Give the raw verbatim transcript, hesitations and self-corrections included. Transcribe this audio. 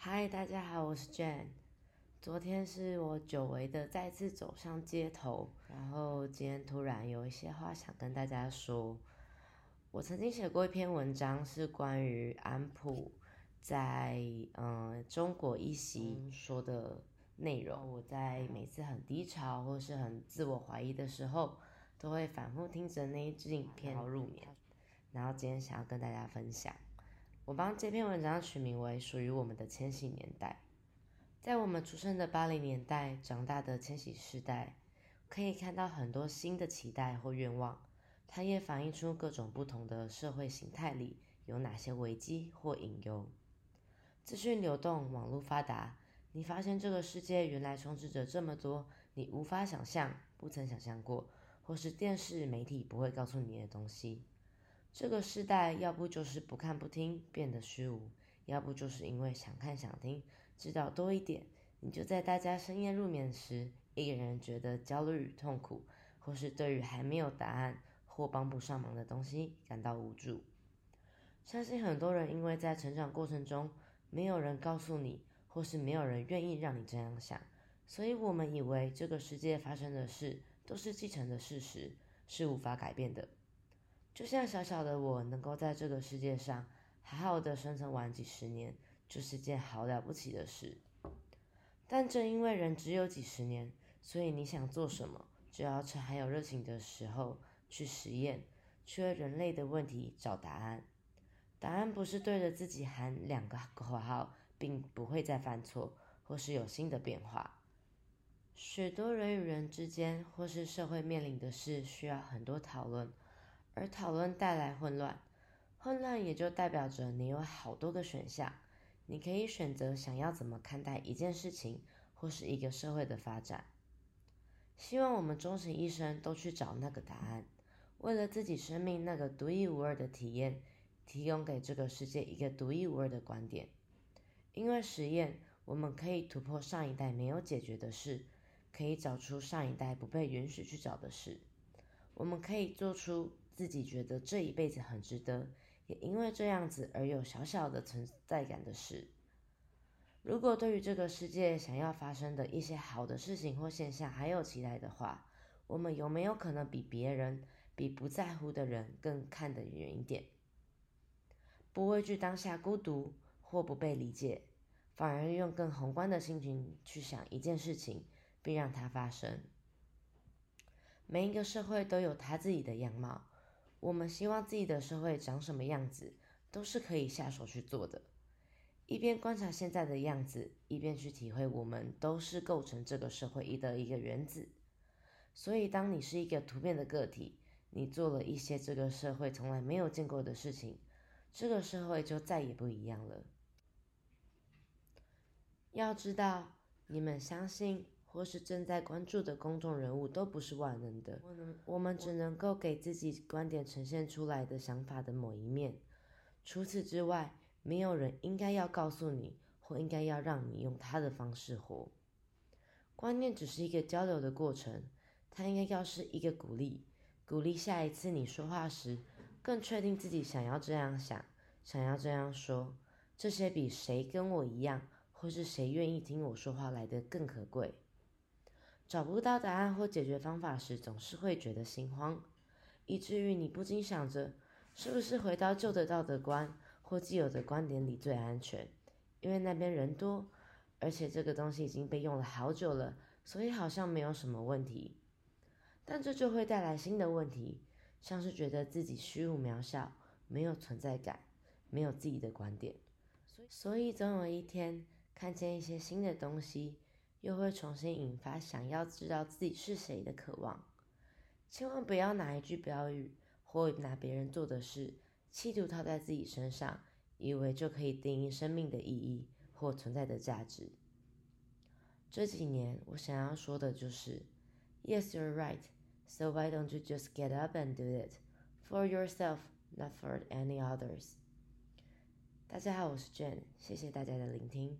嗨，大家好，我是 Jane。昨天是我久违的再次走上街头，然后今天突然有一些话想跟大家说。我曾经写过一篇文章，是关于安溥在嗯中国一席说的内容。我在每次很低潮或是很自我怀疑的时候，都会反复听着那一支影片入眠。然后今天想要跟大家分享。我帮这篇文章取名为属于我们的千禧年代。在我们出生的八零年代长大的千禧世代，可以看到很多新的期待或愿望，它也反映出各种不同的社会形态里有哪些危机或隐忧。资讯流动，网络发达，你发现这个世界原来充斥着这么多你无法想象、不曾想象过，或是电视媒体不会告诉你的东西。这个世代要不就是不看不听变得虚无，要不就是因为想看想听知道多一点，你就在大家深夜入眠时一个人觉得焦虑与痛苦，或是对于还没有答案或帮不上忙的东西感到无助。相信很多人因为在成长过程中没有人告诉你，或是没有人愿意让你这样想，所以我们以为这个世界发生的事都是既成的事实，是无法改变的。就像小小的我能够在这个世界上好好的生存完几十年，就是件好了不起的事。但正因为人只有几十年，所以你想做什么，只要趁还有热情的时候去实验，去为人类的问题找答案。答案不是对着自己喊两个口号，并不会再犯错，或是有新的变化。许多人与人之间或是社会面临的事需要很多讨论。而讨论带来混乱，混乱也就代表着你有好多个选项，你可以选择想要怎么看待一件事情或是一个社会的发展。希望我们终其一生都去找那个答案，为了自己生命那个独一无二的体验，提供给这个世界一个独一无二的观点。因为实验，我们可以突破上一代没有解决的事，可以找出上一代不被允许去找的事。我们可以做出自己觉得这一辈子很值得，也因为这样子而有小小的存在感的事。如果对于这个世界想要发生的一些好的事情或现象还有期待的话，我们有没有可能比别人、比不在乎的人更看得远一点？不畏惧当下孤独或不被理解，反而用更宏观的心情去想一件事情，并让它发生。每一个社会都有它自己的样貌。我们希望自己的社会长什么样子，都是可以下手去做的。一边观察现在的样子，一边去体会我们都是构成这个社会的一个原子。所以当你是一个突变的个体，你做了一些这个社会从来没有见过的事情，这个社会就再也不一样了。要知道，你们相信或是正在关注的公众人物都不是万能的，我们只能够给自己观点呈现出来的想法的某一面。除此之外，没有人应该要告诉你，或应该要让你用他的方式活。观念只是一个交流的过程，它应该要是一个鼓励，鼓励下一次你说话时，更确定自己想要这样想，想要这样说。这些比谁跟我一样，或是谁愿意听我说话来得更可贵。找不到答案或解决方法时，总是会觉得心慌，以至于你不禁想着，是不是回到旧的道德观或既有的观点里最安全，因为那边人多，而且这个东西已经被用了好久了，所以好像没有什么问题。但这就会带来新的问题，像是觉得自己虚无渺小，没有存在感，没有自己的观点。所以总有一天，看见一些新的东西，又会重新引发想要知道自己是谁的渴望。千万不要拿一句标语或拿别人做的事企图套在自己身上，以为就可以定义生命的意义或存在的价值。这几年我想要说的就是 Yes, you're right. So why don't you just get up and do it? For yourself, not for any others. 大家好，我是 Jane， 谢谢大家的聆听。